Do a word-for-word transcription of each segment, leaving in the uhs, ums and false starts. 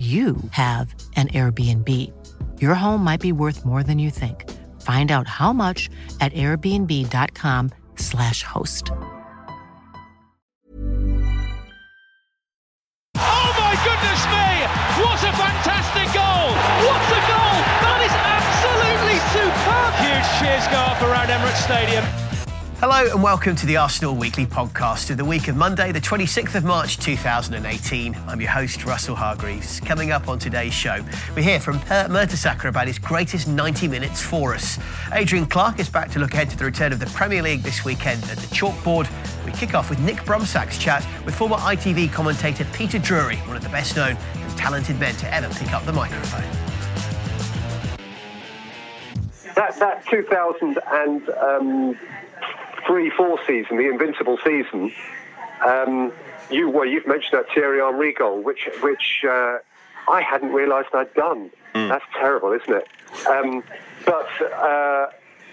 you have an Airbnb. Your home might be worth more than you think. Find out how much at airbnb.com slash host. Oh my goodness me! What a fantastic goal! What a goal! That is absolutely superb! Huge cheers go up around Emirates Stadium. Hello and welcome to the Arsenal Weekly Podcast of the week of Monday, the twenty-sixth of March two thousand eighteen. I'm your host, Russell Hargreaves. Coming up on today's show, we hear from Per Mertesacker about his greatest ninety minutes for us. Adrian Clarke is back to look ahead to the return of the Premier League this weekend at the Chalkboard. We kick off with Nick Bromsack's chat with former I T V commentator Peter Drury, one of the best known and talented men to ever pick up the microphone. That, that two thousand and... Um... Three, four season, the invincible season. Um, you well, you've mentioned that Thierry Henry goal, which which uh, I hadn't realised I'd done. Mm. That's terrible, isn't it? Um, but uh,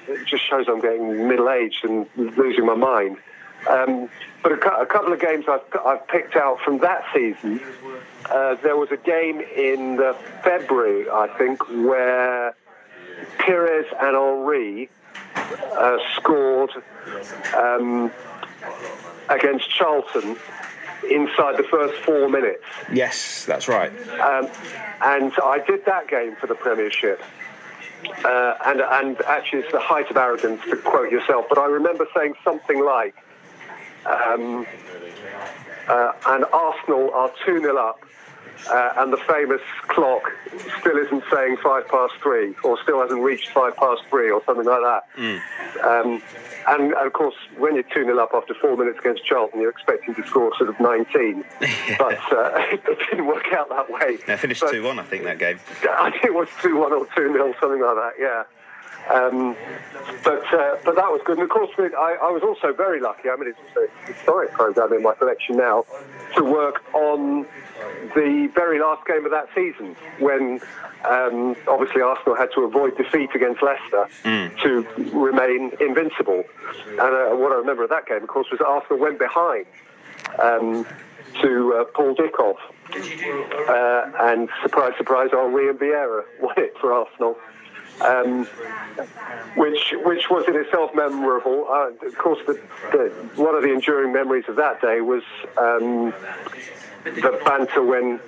it just shows I'm getting middle aged and losing my mind. Um, but a, a couple of games I've, I've picked out from that season. Uh, there was a game in uh, February, I think, where Pires and Henry Uh, scored um, against Charlton inside the first four minutes. Yes, that's right. Um, and I did that game for the Premiership. Uh, and, and actually, it's the height of arrogance to quote yourself. But I remember saying something like, um, uh, and Arsenal are two nil up. Uh, and the famous clock still isn't saying five past three, or still hasn't reached five past three, or something like that. Mm. Um, and, and of course, when you're two nil up after four minutes against Charlton, you're expecting to score sort of nineteen. But uh, it didn't work out that way. No, I finished but two one, I think, that game. I think it was two one or two nil, something like that, yeah. Um, but uh, but that was good. And of course, I, I was also very lucky. I mean, it's a historic programme in my collection now, to work on the very last game of that season, when um, obviously Arsenal had to avoid defeat against Leicester mm. to remain invincible. And uh, what I remember of that game, of course, was Arsenal went behind um, to uh, Paul Dickoff. Uh, and surprise, surprise, Henry and Vieira won it for Arsenal. Um, which which was in itself memorable. Uh, of course, the, the, one of the enduring memories of that day was um, the banter when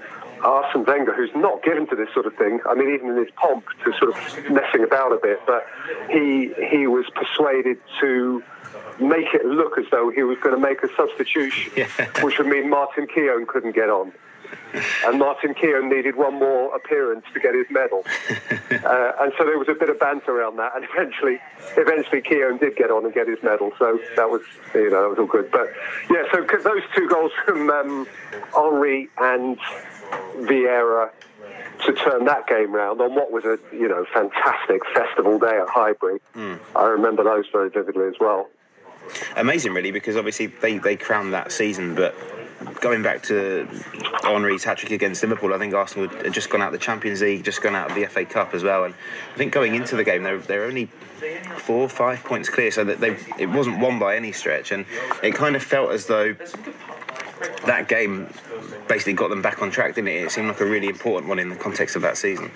Arsene Wenger, who's not given to this sort of thing, I mean, even in his pomp, to sort of messing about a bit, but he he was persuaded to make it look as though he was going to make a substitution, yeah. which would mean Martin Keown couldn't get on. And Martin Keown needed one more appearance to get his medal. Uh, and so there was a bit of banter around that, and eventually eventually Keown did get on and get his medal, so that was, you know, that was all good. But yeah, so cause those two goals from um, Henry and Vieira to turn that game round on what was a, you know, fantastic festival day at Highbury. Mm. I remember those very vividly as well. Amazing, really, because obviously they, they crowned that season, but going back to Henry's hat-trick against Liverpool, I think Arsenal had just gone out of the Champions League, just gone out of the F A Cup as well, and I think going into the game, they're, they're only four or five points clear, so that they it wasn't won by any stretch, and it kind of felt as though that game basically got them back on track, didn't it? It seemed like a really important one in the context of that season.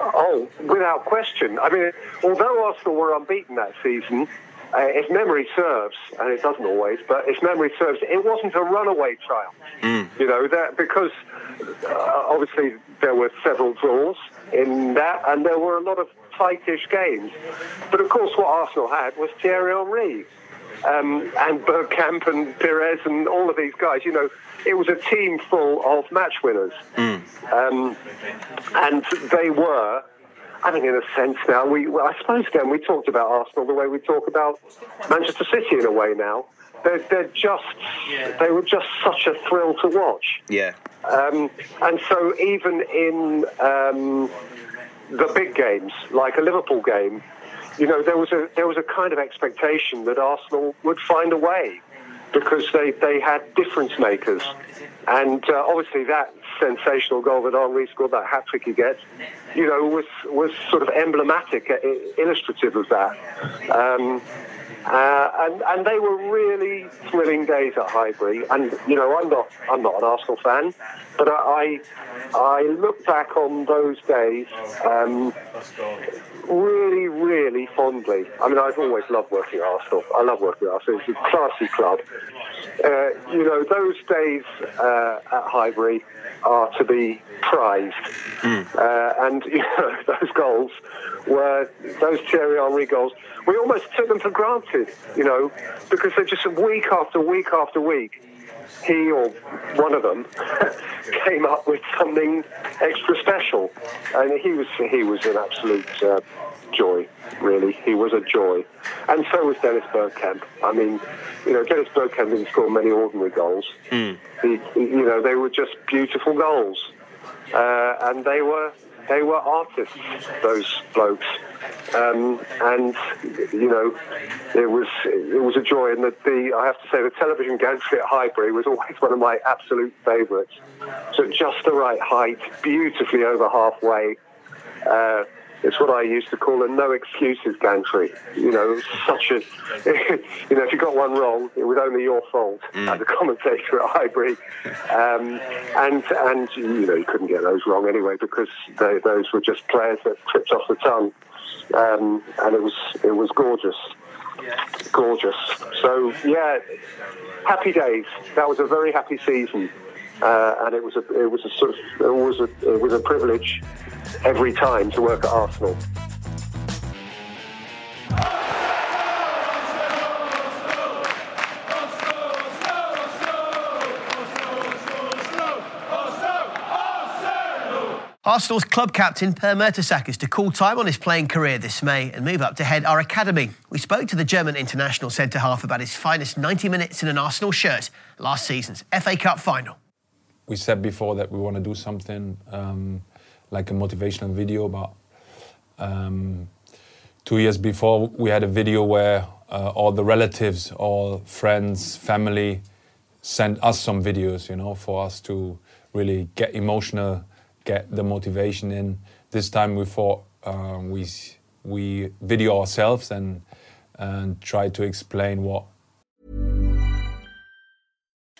Oh, without question. I mean, although Arsenal were unbeaten that season, Uh, if memory serves, and it doesn't always, but if memory serves, it wasn't a runaway trial. Mm. You know, that because uh, obviously there were several draws in that, and there were a lot of tightish games. But of course, what Arsenal had was Thierry Henry um, and Bergkamp and Perez and all of these guys. You know, it was a team full of match winners, mm. um, and they were. I think, in a sense, now we, well, I suppose, again, we talked about Arsenal the way we talk about Manchester City in a way now. They're, they're just, yeah. they were just such a thrill to watch. Yeah. Um, and so, even in um, the big games, like a Liverpool game, you know, there was a there was a kind of expectation that Arsenal would find a way because they, they had difference makers, and uh, obviously that sensational goal that Henry scored, that hat-trick he gets, you know, was was sort of emblematic, illustrative of that. Um, uh, and and they were really thrilling days at Highbury. And you know, I'm not I'm not an Arsenal fan, but I I, I look back on those days um, really really fondly. I mean, I've always loved working at Arsenal. I love working at Arsenal. It's a classy club. Uh, you know, those days uh, at Highbury are to be prized. Mm. Uh, and, you know, those goals were, those Thierry Henry goals, we almost took them for granted, you know, because they're just week after week after week, he or one of them came up with something extra special. And he was, he was an absolute uh, joy, really. He was a joy. And so was Dennis Bergkamp. I mean, you know, Dennis Bergkamp didn't score many ordinary goals. Mm. He, you know, they were just beautiful goals. Uh, and they were they were artists, those blokes. Um, and, you know, it was it was a joy. And the, the I have to say, the television gantry at Highbury was always one of my absolute favourites. So just the right height, beautifully over halfway. Uh, It's what I used to call a no excuses gantry. You know, such a. You know, if you got one wrong, it was only your fault. Mm. As a commentator at Highbury, um, and and you know you couldn't get those wrong anyway because they, those were just players that tripped off the tongue, um, and it was it was gorgeous, gorgeous. So yeah, happy days. That was a very happy season, uh, and it was a it was a sort of it was a it was a privilege. Every time to work at Arsenal. Arsenal's club captain Per Mertesacker is to call time on his playing career this May and move up to head our academy. We spoke to the German international centre-half about his finest ninety minutes in an Arsenal shirt last season's F A Cup final. We said before that we want to do something... Um... like a motivational video, but um, two years before we had a video where uh, all the relatives, all friends, family sent us some videos, you know, for us to really get emotional, get the motivation in. This time we thought uh, we we video ourselves and and try to explain what.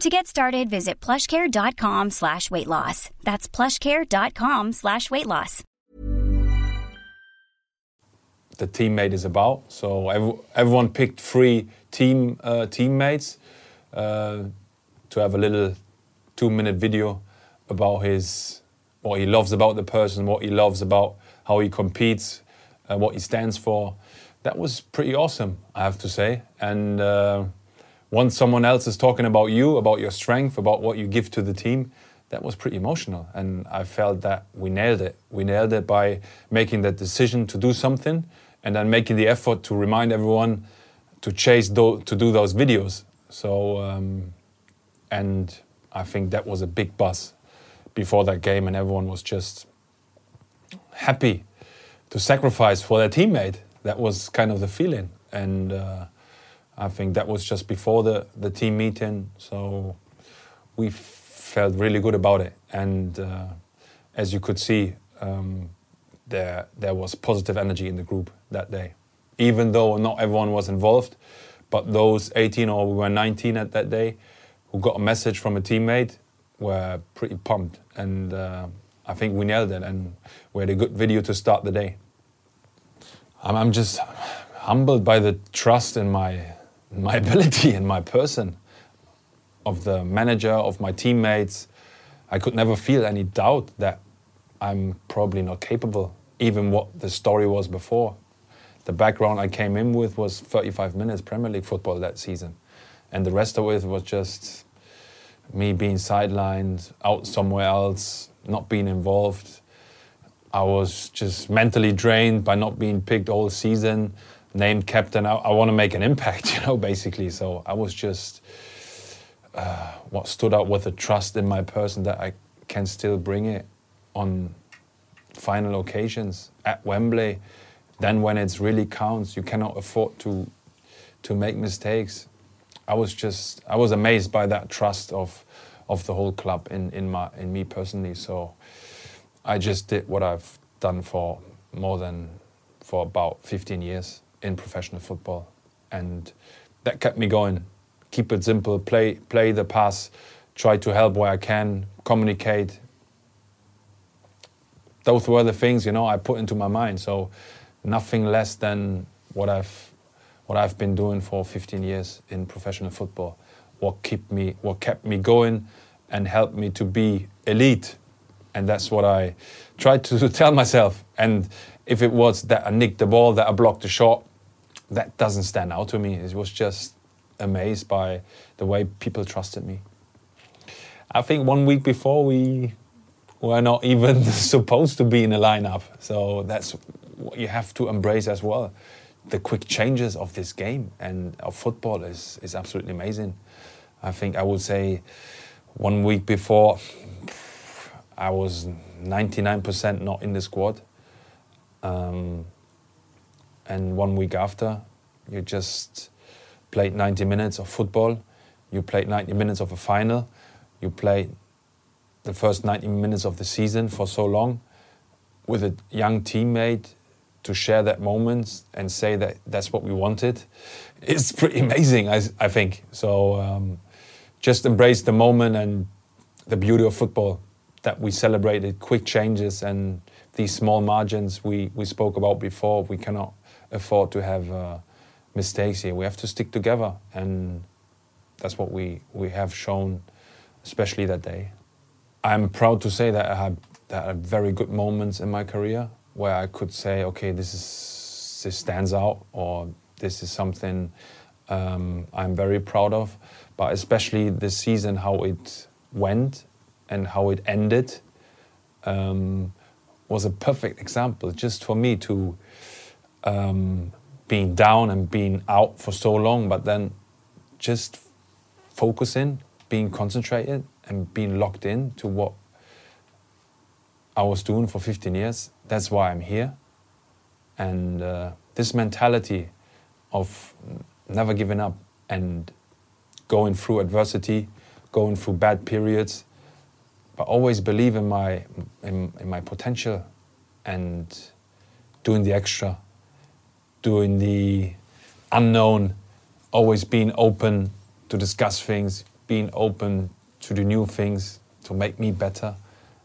To get started, visit plushcare.com slash weight loss. That's plushcare.com slash weight loss. The teammate is about. So every, everyone picked three team uh, teammates uh, to have a little two-minute video about his what he loves about the person, what he loves about how he competes, uh, what he stands for. That was pretty awesome, I have to say. And uh, once someone else is talking about you, about your strength, about what you give to the team, that was pretty emotional. And I felt that we nailed it. We nailed it by making that decision to do something and then making the effort to remind everyone to chase, do- to do those videos. So, um, and I think that was a big buzz before that game, and everyone was just happy to sacrifice for their teammate. That was kind of the feeling. And uh, I think that was just before the, the team meeting. So we f- felt really good about it. And uh, as you could see, um, there there was positive energy in the group that day. Even though not everyone was involved, but those eighteen or we were nineteen at that day who got a message from a teammate were pretty pumped. And uh, I think we nailed it, and we had a good video to start the day. I'm, I'm just humbled by the trust in my in my ability and my person, of the manager, of my teammates. I could never feel any doubt that I'm probably not capable, even what the story was before. The background I came in with was thirty-five minutes Premier League football that season, and the rest of it was just me being sidelined, out somewhere else, not being involved. I was just mentally drained by not being picked all season, named captain. I, I want to make an impact, you know, basically. So I was just, uh, what stood out was the trust in my person that I can still bring it on final occasions at Wembley. Then when it really counts, you cannot afford to to make mistakes. I was just, I was amazed by that trust of of the whole club in in my in me personally. So I just did what I've done for more than for about fifteen years in professional football, and that kept me going. Keep it simple, play play the pass, try to help where I can, communicate. Those were the things, you know, I put into my mind. So nothing less than what I've what I've been doing for fifteen years in professional football. What kept me, what kept me going and helped me to be elite. And that's what I tried to tell myself. And if it was that I nicked the ball, that I blocked the shot, that doesn't stand out to me. It was just amazed by the way people trusted me. I think one week before, we were not even supposed to be in the lineup. So that's what you have to embrace as well. The quick changes of this game and of football is, is absolutely amazing. I think I would say one week before, I was ninety-nine percent not in the squad. Um, and one week after, you just played ninety minutes of football. You played ninety minutes of a final. You played the first ninety minutes of the season for so long with a young teammate. To share that moment and say that that's what we wanted, it's pretty amazing, I, I think. So um, just embrace the moment and the beauty of football, that we celebrated quick changes and these small margins we, we spoke about before. We cannot afford to have uh, mistakes here. We have to stick together, and that's what we, we have shown, especially that day. I'm proud to say that I had, that I had very good moments in my career, where I could say, okay, this is this stands out, or this is something um, I'm very proud of. But especially this season, how it went and how it ended um, was a perfect example, just for me to um, being down and being out for so long, but then just focusing, being concentrated and being locked in to what I was doing for fifteen years. That's why I'm here. And uh, this mentality of never giving up and going through adversity, going through bad periods, but always believe in my in, in my potential and doing the extra, doing the unknown, always being open to discuss things, being open to do new things, to make me better.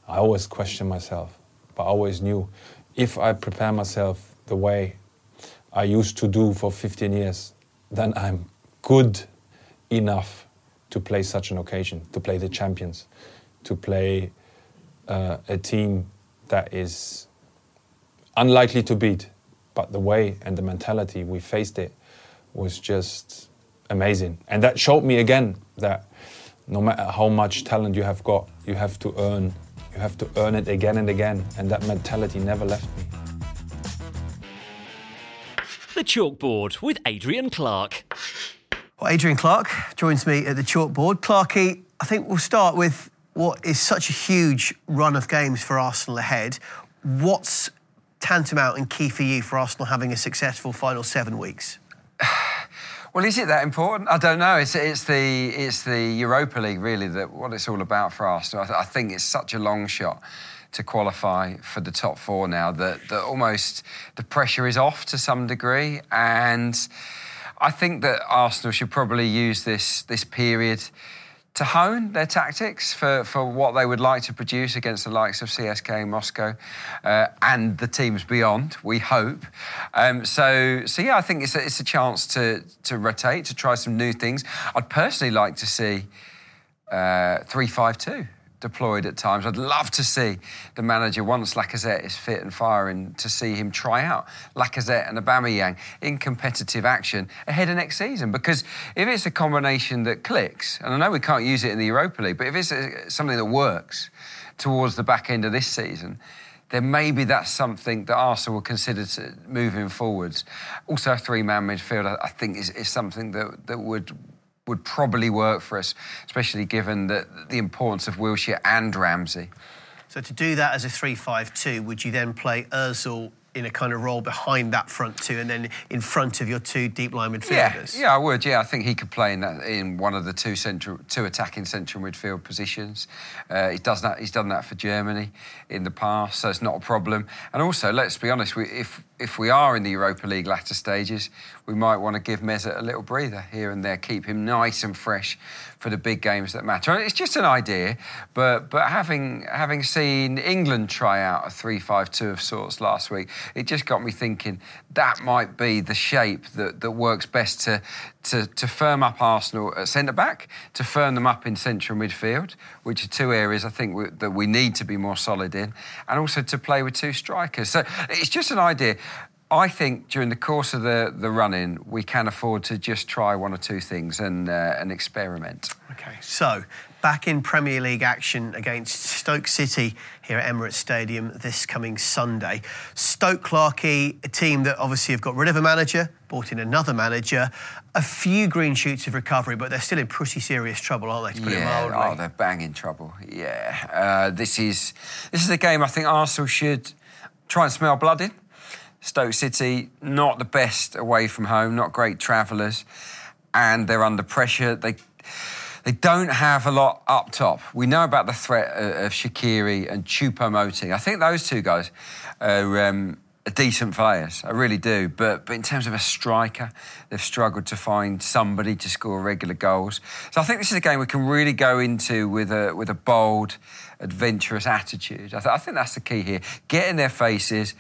I always questioned myself, but I always knew if I prepare myself the way I used to do for fifteen years, then I'm good enough to play such an occasion, to play the champions, to play uh, a team that is unlikely to beat. But the way and the mentality we faced it was just amazing. And that showed me again that no matter how much talent you have got, you have to earn. You have to earn it again and again. And that mentality never left me. The Chalkboard with Adrian Clarke. Well, Adrian Clarke joins me at the Chalkboard. Clarkey, I think we'll start with what is such a huge run of games for Arsenal ahead. What's tantamount and key for you for Arsenal having a successful final seven weeks? Well, is it that important? I don't know. It's it's the it's the Europa League, really, that what it's all about for Arsenal. I, th- I think it's such a long shot to qualify for the top four now that, that almost the pressure is off to some degree. And I think that Arsenal should probably use this this period to hone their tactics for, for what they would like to produce against the likes of C S K A, Moscow, uh, and the teams beyond, we hope. Um, so, so yeah, I think it's a, it's a chance to, to rotate, to try some new things. I'd personally like to see uh, three five two deployed at times. I'd love to see the manager, once Lacazette is fit and firing, to see him try out Lacazette and Aubameyang in competitive action ahead of next season. Because if it's a combination that clicks, and I know we can't use it in the Europa League, but if it's something that works towards the back end of this season, then maybe that's something that Arsenal will consider to moving forwards. Also, a three-man midfield, I think, is, is something that, that would... would probably work for us, especially given the, the importance of Wilshere and Ramsey. So to do that as a three five two, would you then play Ozil in a kind of role behind that front two and then in front of your two deep-line midfielders? Yeah, yeah, I would. Yeah, I think he could play in that, in one of the two central, two attacking central midfield positions. Uh, he does that. He's done that for Germany in the past, so it's not a problem. And also, let's be honest, we, if if we are in the Europa League latter stages, we might want to give Mesut a little breather here and there, keep him nice and fresh for the big games that matter. And it's just an idea, but but having having seen England try out a three five two of sorts last week, it just got me thinking that might be the shape that, that works best to, to, to firm up Arsenal at centre-back, to firm them up in central midfield, which are two areas I think we, that we need to be more solid in, and also to play with two strikers. So it's just an idea. I think during the course of the, the run-in, we can afford to just try one or two things and, uh, and experiment. OK, so back in Premier League action against Stoke City here at Emirates Stadium this coming Sunday. Stoke, Clarkey, a team that obviously have got rid of a manager, brought in another manager, a few green shoots of recovery, but they're still in pretty serious trouble, aren't they, to put yeah, it mildly? Oh, they're banging trouble, yeah. Uh, this is this is a game I think Arsenal should try and smell blood in. Stoke City, not the best away from home, not great travellers, and they're under pressure. They they don't have a lot up top. We know about the threat of Shaqiri and Choupo-Moting. I think those two guys are, um, are decent players, I really do. But, but in terms of a striker, they've struggled to find somebody to score regular goals. So I think this is a game we can really go into with a with a bold, adventurous attitude. I, th- I think that's the key here. Get in their faces,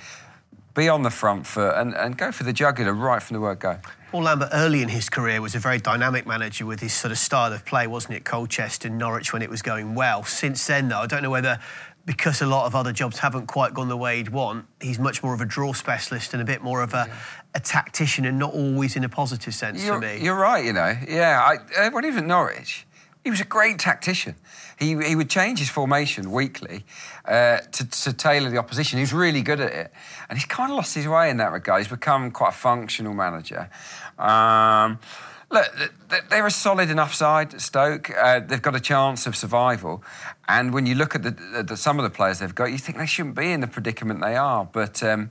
be on the front foot and, and go for the jugular right from the word go. Paul Lambert, early in his career, was a very dynamic manager with his sort of style of play, wasn't it? Colchester, Norwich, when it was going well. Since then, though, I don't know whether, because a lot of other jobs haven't quite gone the way he'd want, he's much more of a draw specialist and a bit more of a, yeah. a tactician and not always in a positive sense you're, for me. You're right, you know. Yeah, I, when he was at Norwich, he was a great tactician. He he would change his formation weekly uh, to, to tailor the opposition. He was really good at it. And he's kind of lost his way in that regard. He's become quite a functional manager. Um, look, they're a solid enough side, Stoke. Uh, they've got a chance of survival. And when you look at the, the, some of the players they've got, you think they shouldn't be in the predicament they are. But... Um,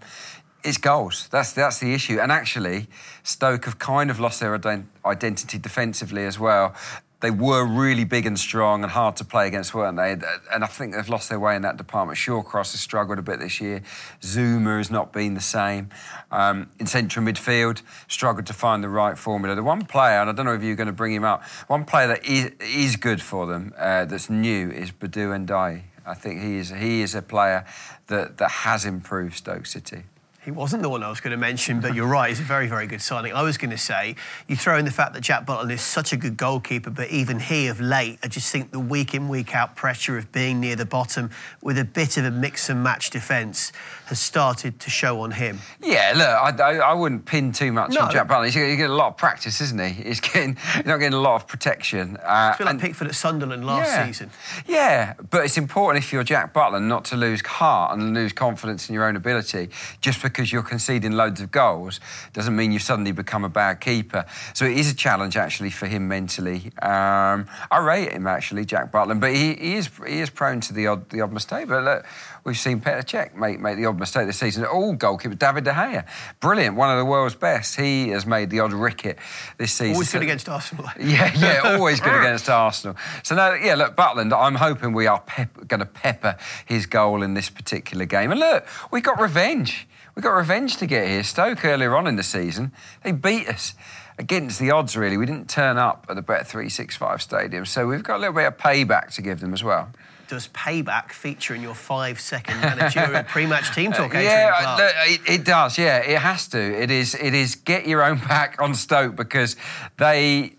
It's goals. That's that's the issue. And actually, Stoke have kind of lost their identity defensively as well. They were really big and strong and hard to play against, weren't they? And I think they've lost their way in that department. Shawcross has struggled a bit this year. Zuma has not been the same. Um, in central midfield, struggled to find the right formula. The one player, and I don't know if you're going to bring him up, one player that is, is good for them, uh, that's new, is Badou Ndiaye. I think he is he is a player that, that has improved Stoke City. He wasn't the one I was going to mention, but you're right, he's a very, very good signing. I was going to say, you throw in the fact that Jack Butland is such a good goalkeeper, but even he of late, I just think the week in, week out pressure of being near the bottom with a bit of a mix and match defence has started to show on him. Yeah, look, I, I, I wouldn't pin too much no. on Jack Butland. He's getting a lot of practice, isn't he? He's, getting, he's not getting a lot of protection. Uh, it's a bit like Pickford at Sunderland last yeah, season. Yeah, but it's important if you're Jack Butland not to lose heart and lose confidence in your own ability. Just because Because you're conceding loads of goals doesn't mean you've suddenly become a bad keeper. So it is a challenge actually for him mentally. Um, I rate him actually, Jack Butland, but he, he is he is prone to the odd the odd mistake. But look, we've seen Petr Cech make make the odd mistake this season. All goalkeepers, David De Gea, brilliant, one of the world's best. He has made the odd ricket this season. Always good so, against Arsenal. Yeah, yeah, always good against Arsenal. So now, yeah, look, Butland. I'm hoping we are pep- going to pepper his goal in this particular game. And look, we got revenge. We've got revenge to get here. Stoke earlier on in the season, they beat us against the odds, really. We didn't turn up at the Bet three sixty-five Stadium, so we've got a little bit of payback to give them as well. Does payback feature in your five-second managerial pre-match team talk, Adrian Clarke? Yeah, it, it does, yeah. It has to. It is, it is get your own back on Stoke because they...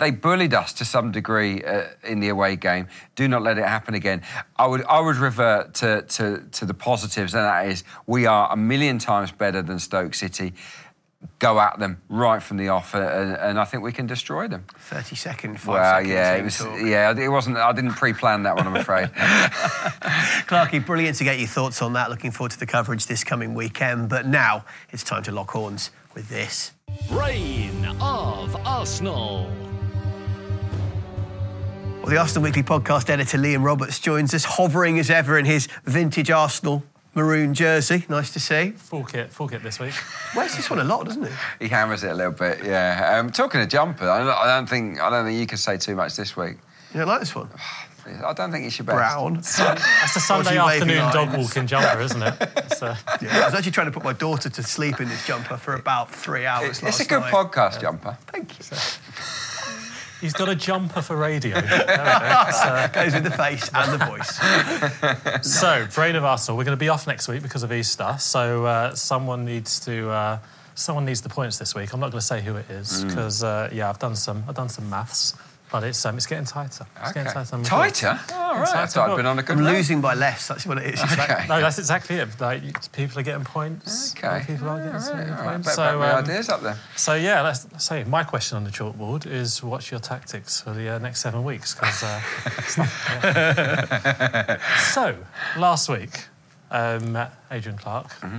They bullied us to some degree uh, in the away game. Do not let it happen again. I would I would revert to, to, to the positives, and that is we are a million times better than Stoke City. Go at them right from the off, and, and I think we can destroy them. thirty-second, five-second well, yeah, team it was, talk. Yeah, it wasn't... I didn't pre-plan that one, I'm afraid. Clarkey, brilliant to get your thoughts on that. Looking forward to the coverage this coming weekend. But now it's time to lock horns with this. Reign of Arsenal. Well, the Arsenal Weekly Podcast editor Liam Roberts joins us, hovering as ever in his vintage Arsenal maroon jersey. Nice to see. Full kit, full kit this week. Wears this one a lot, doesn't he? He hammers it a little bit, yeah. Um, talking of jumper, I don't think I don't think you can say too much this week. You don't like this one? I don't think you should bet. Brown. That's a Sunday afternoon dog walking jumper, isn't it? Uh... Yeah, I was actually trying to put my daughter to sleep in this jumper for about three hours it's last night. It's a good night. podcast yeah. jumper. Thank you. So... He's got a jumper for radio. There we go. So. Goes with the face and the voice. So, Brain of Arsenal. We're going to be off next week because of Easter. So, uh, someone needs to uh, someone needs the points this week. I'm not going to say who it is because, mm. uh, yeah, I've done some I've done some maths, but it's um, it's getting tighter. It's okay. getting tighter. Tighter? All oh, right. I thought I'd been on a good. I'm losing by less. That's what it is. Okay. Like, no, that's exactly it. Like, people are getting points. Okay. People are getting right, points. Right. Bet, so, bet um, ideas up there. So yeah, let's, let's say my question on the chalkboard is: what's your tactics for the uh, next seven weeks? Because uh, yeah. So last week, um, Adrian Clarke. Mm-hmm.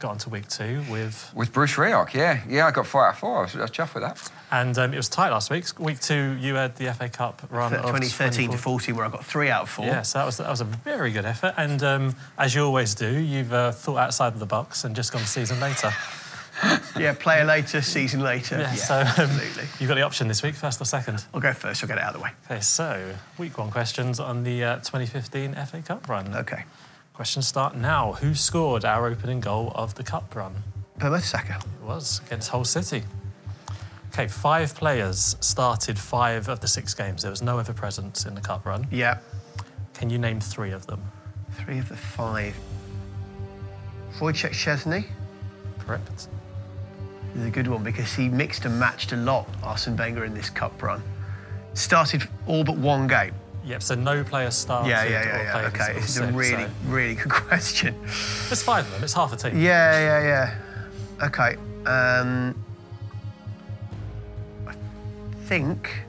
Got on to week two with... With Bruce Rioch, yeah. Yeah, I got four out of four. I was, I was chuffed with that. And um, it was tight last week. Week two, you had the F A Cup run of... twenty thirteen to fourteen, where I got three out of four. Yeah, so that was, that was a very good effort. And um, as you always do, you've uh, thought outside of the box and just gone season later. Yeah, player later, season later. Yeah, yeah so, um, absolutely. You've got the option this week, first or second? I'll go first. I'll get it out of the way. OK, so week one questions on the uh, twenty fifteen F A Cup run. OK. Questions start now. Who scored our opening goal of the cup run? Per Mertesacker. It was, against Hull City. OK, five players started five of the six games. There was no ever present in the cup run. Yeah. Can you name three of them? Three of the five. Wojciech Szczesny. Correct. This is a good one because he mixed and matched a lot, Arsene Wenger, in this cup run. Started all but one game. Yep, so no player started yeah, yeah, yeah, or played yeah, okay. This is six, a really, so. really good question. There's five of them, it's half a team. Yeah, yeah, yeah. OK. Um, I think...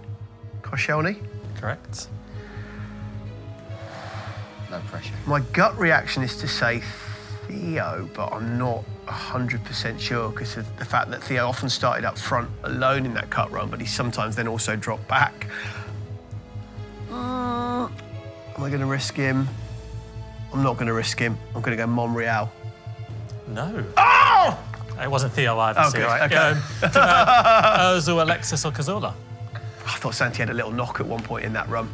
Koscielny? Correct. No pressure. My gut reaction is to say Theo, but I'm not one hundred percent sure because of the fact that Theo often started up front alone in that cut run, but he sometimes then also dropped back. Am I going to risk him? I'm not going to risk him. I'm going to go Monreal. No. Oh! It wasn't Theo either. Okay, so, right. Okay. Um, uh, Ozil, Alexis or Cazorla? I thought Santi had a little knock at one point in that run.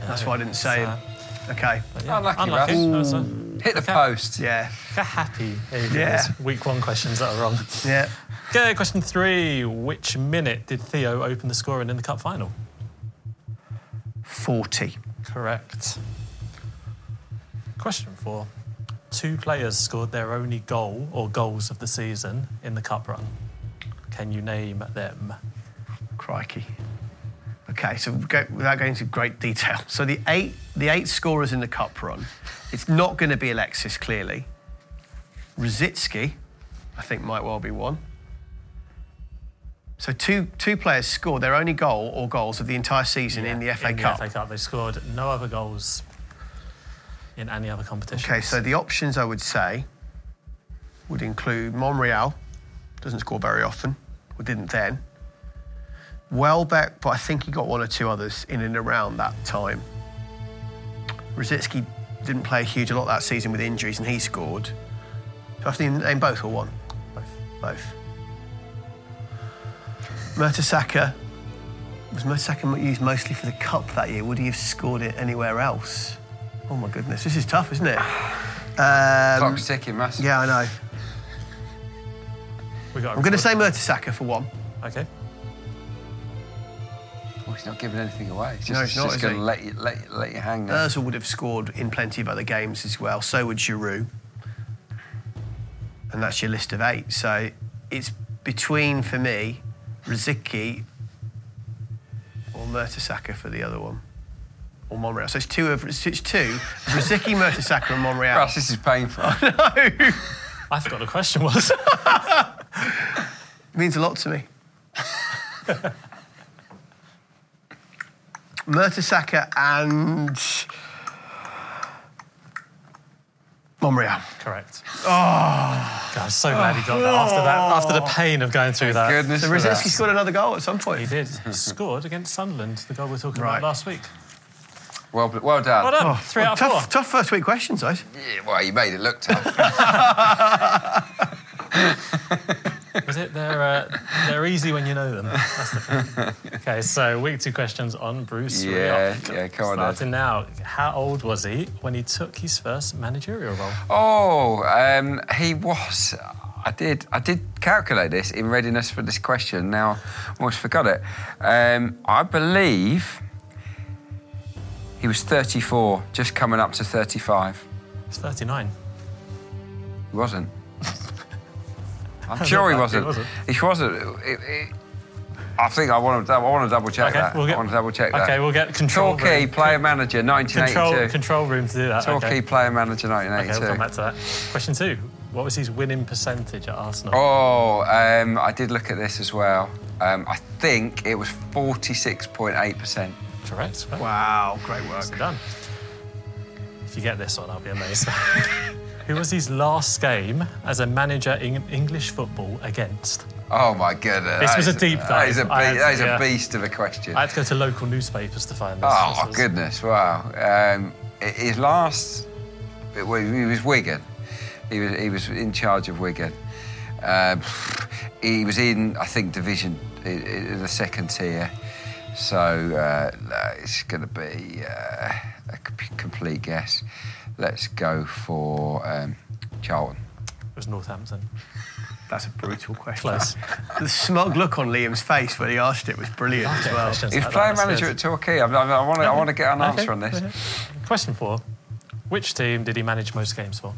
Yeah, that's why I didn't say him. Uh, okay. Yeah, unlucky, unlucky. Hit the okay. post. Yeah. Happy. Yeah. Week one questions that are wrong. Yeah. Okay, question three. Which minute did Theo open the scoring in the cup final? forty. Correct. Question four. Two players scored their only goal or goals of the season in the cup run. Can you name them? Crikey. Okay, so go, without going into great detail. So the eight the eight scorers in the cup run, it's not going to be Alexis, clearly. Rosicky, I think, might well be one. So two two players scored their only goal or goals of the entire season yeah, in the F A in Cup. In the F A Cup, they scored no other goals in any other competition. Okay, so the options, I would say, would include Monreal, doesn't score very often, or didn't then. Welbeck, but I think he got one or two others in and around that time. Rosicky didn't play a huge a lot that season with injuries, and he scored. Do I have to name both or one? Both. Both. Mertesacker, was Mertesacker used mostly for the cup that year? Would he have scored it anywhere else? Oh my goodness, this is tough, isn't it? Um, Clock's ticking, Russ. Yeah, I know. We got I'm going to say Mertesacker for one. Okay. Well, he's not giving anything away. He's just, no, he's not, just going to let you, let, let you hang there. Ozil would have scored in plenty of other games as well. So would Giroud. And that's your list of eight. So it's between, for me, Rosicky or Mertesacker for the other one. Or Monreal. So it's two of it's two. Rosicky, Mertesacker, and Monreal. Russ, this is painful. I know. I forgot the question was. It means a lot to me. Mertesacker and Monreal. Correct. Oh, God, I'm so glad he got that after that, after the pain of going through that. Goodness. So Rosicky scored another goal at some point. He did. He scored against Sunderland, the goal we were talking right. about last week. Well, well done. Well done. Oh, Three well, out of tough, four. Tough first week questions, though. Yeah, well, you made it look tough. Was it? They're, uh, they're easy when you know them. That's the thing. OK, so week two questions on Bruce Rioch. Yeah, yeah, come on. Starting now. How old was he when he took his first managerial role? Oh, um, he was... I did I did calculate this in readiness for this question. Now, I almost forgot it. Um, I believe... He was thirty-four, just coming up to thirty-five. He's thirty-nine. He wasn't. I'm sure he wasn't. wasn't. He wasn't. It, it, I think I want to. I want to double check okay, that. We'll get, I want to double check okay, that. Okay, we'll get control. Torquay room. player manager, nineteen eighty-two. Control, control room to do that. Torquay okay. player manager, nineteen eighty-two. Okay, we'll come back to that. Question two: what was his winning percentage at Arsenal? Oh, um, I did look at this as well. Um, I think it was forty-six point eight percent. Correct. Right? Wow, great work. Nicely done. If you get this one, I'll be amazed. Who was his last game as a manager in English football against? Oh my goodness. This was a deep dive. That is a, be- that is a beast of a question. I had to go to local newspapers to find this. Oh this was... goodness, wow. Um, his last, he was Wigan. He was, he was in charge of Wigan. Um, he was in, I think, division, in the second tier. So uh, it's going to be uh, a complete guess. Let's go for um, Charlton. It was Northampton. That's a brutal question. Close. The smug look on Liam's face when he asked it was brilliant as well. He's like player manager at Torquay. I, I, I want to I want to get an okay. answer on this. Okay. Question four. Which team did he manage most games for?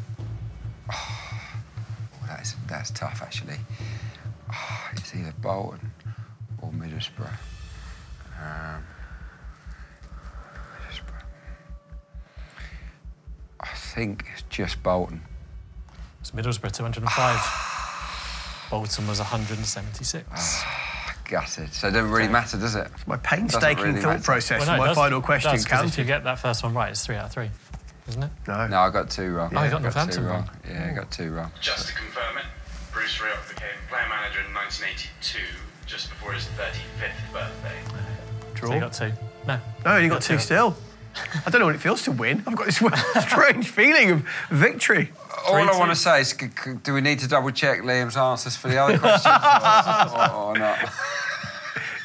Oh, that's, that's tough, actually. Oh, it's either Bolton or Middlesbrough. Um, I think it's just Bolton. It's Middlesbrough two hundred five. Bolton was one hundred seventy-six. Ah, gutted. So it doesn't really matter, does it? It's my painstaking really thought matter. process well, no, for my final question counts. If you get that first one right, it's three out of three, isn't it? No. No, I got two wrong. Yeah, oh, you got, got Northampton wrong. wrong. Yeah, I got two wrong. Just to confirm it, Bruce Rioch became player manager in nineteen eighty-two, just before his thirty-fifth birthday. Draw. So you got two. No. No, you got, got two, two still. I don't know what it feels to win. I've got this strange feeling of victory. All I want to say is, do we need to double check Liam's answers for the other questions or, or, or not?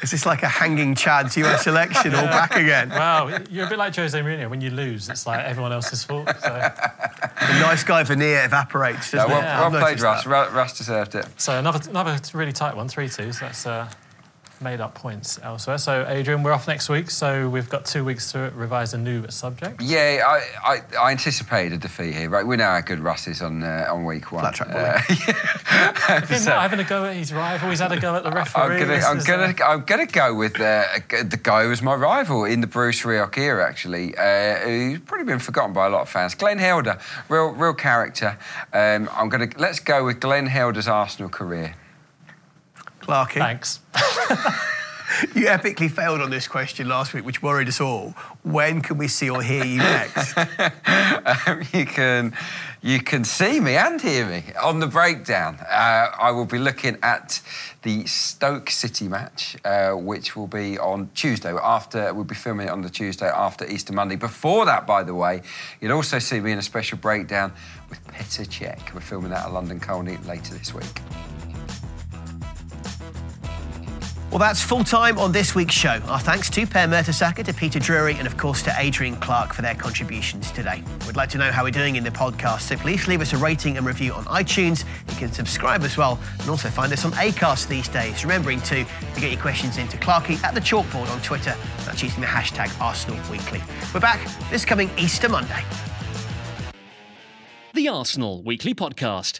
Is this like a hanging Chad's U S election yeah. all back again? Wow, you're a bit like Jose Mourinho. When you lose, it's like everyone else's fault. So. The nice guy veneer evaporates, doesn't no, well, it? Yeah, well played, Russ. That. Russ deserved it. So another another really tight one, three two. So that's uh, made up points elsewhere. So, Adrian, we're off next week, so we've got two weeks to revise a new subject. Yeah, I I, I anticipated a defeat here. Right, we know how good Russ is on uh, on week one. Flat track uh, bully. He's not having a go at his rival. He's had a go at the referee. I'm gonna I'm gonna, a... I'm gonna go with uh, the guy who was my rival in the Bruce Rioch era, actually, uh, who's probably been forgotten by a lot of fans. Glenn Helder, real real character. Um, I'm gonna let's go with Glenn Helder's Arsenal career. Clarkie. Thanks. You epically failed on this question last week, which worried us all. When can we see or hear you next? um, you can you can see me and hear me on The Breakdown. Uh, I will be looking at the Stoke City match, uh, which will be on Tuesday. After We'll be filming it on the Tuesday after Easter Monday. Before that, by the way, you'll also see me in a special breakdown with Peter Drury. We're filming that at London Colney later this week. Well, that's full time on this week's show. Our thanks to Per Mertesacker, to Peter Drury, and of course to Adrian Clarke for their contributions today. We'd like to know how we're doing in the podcast, so please leave us a rating and review on iTunes. You can subscribe as well, and also find us on Acast these days. Remembering to, to get your questions into Clarkie at the Chalkboard on Twitter. That's using the hashtag Arsenal Weekly. We're back this coming Easter Monday. The Arsenal Weekly Podcast.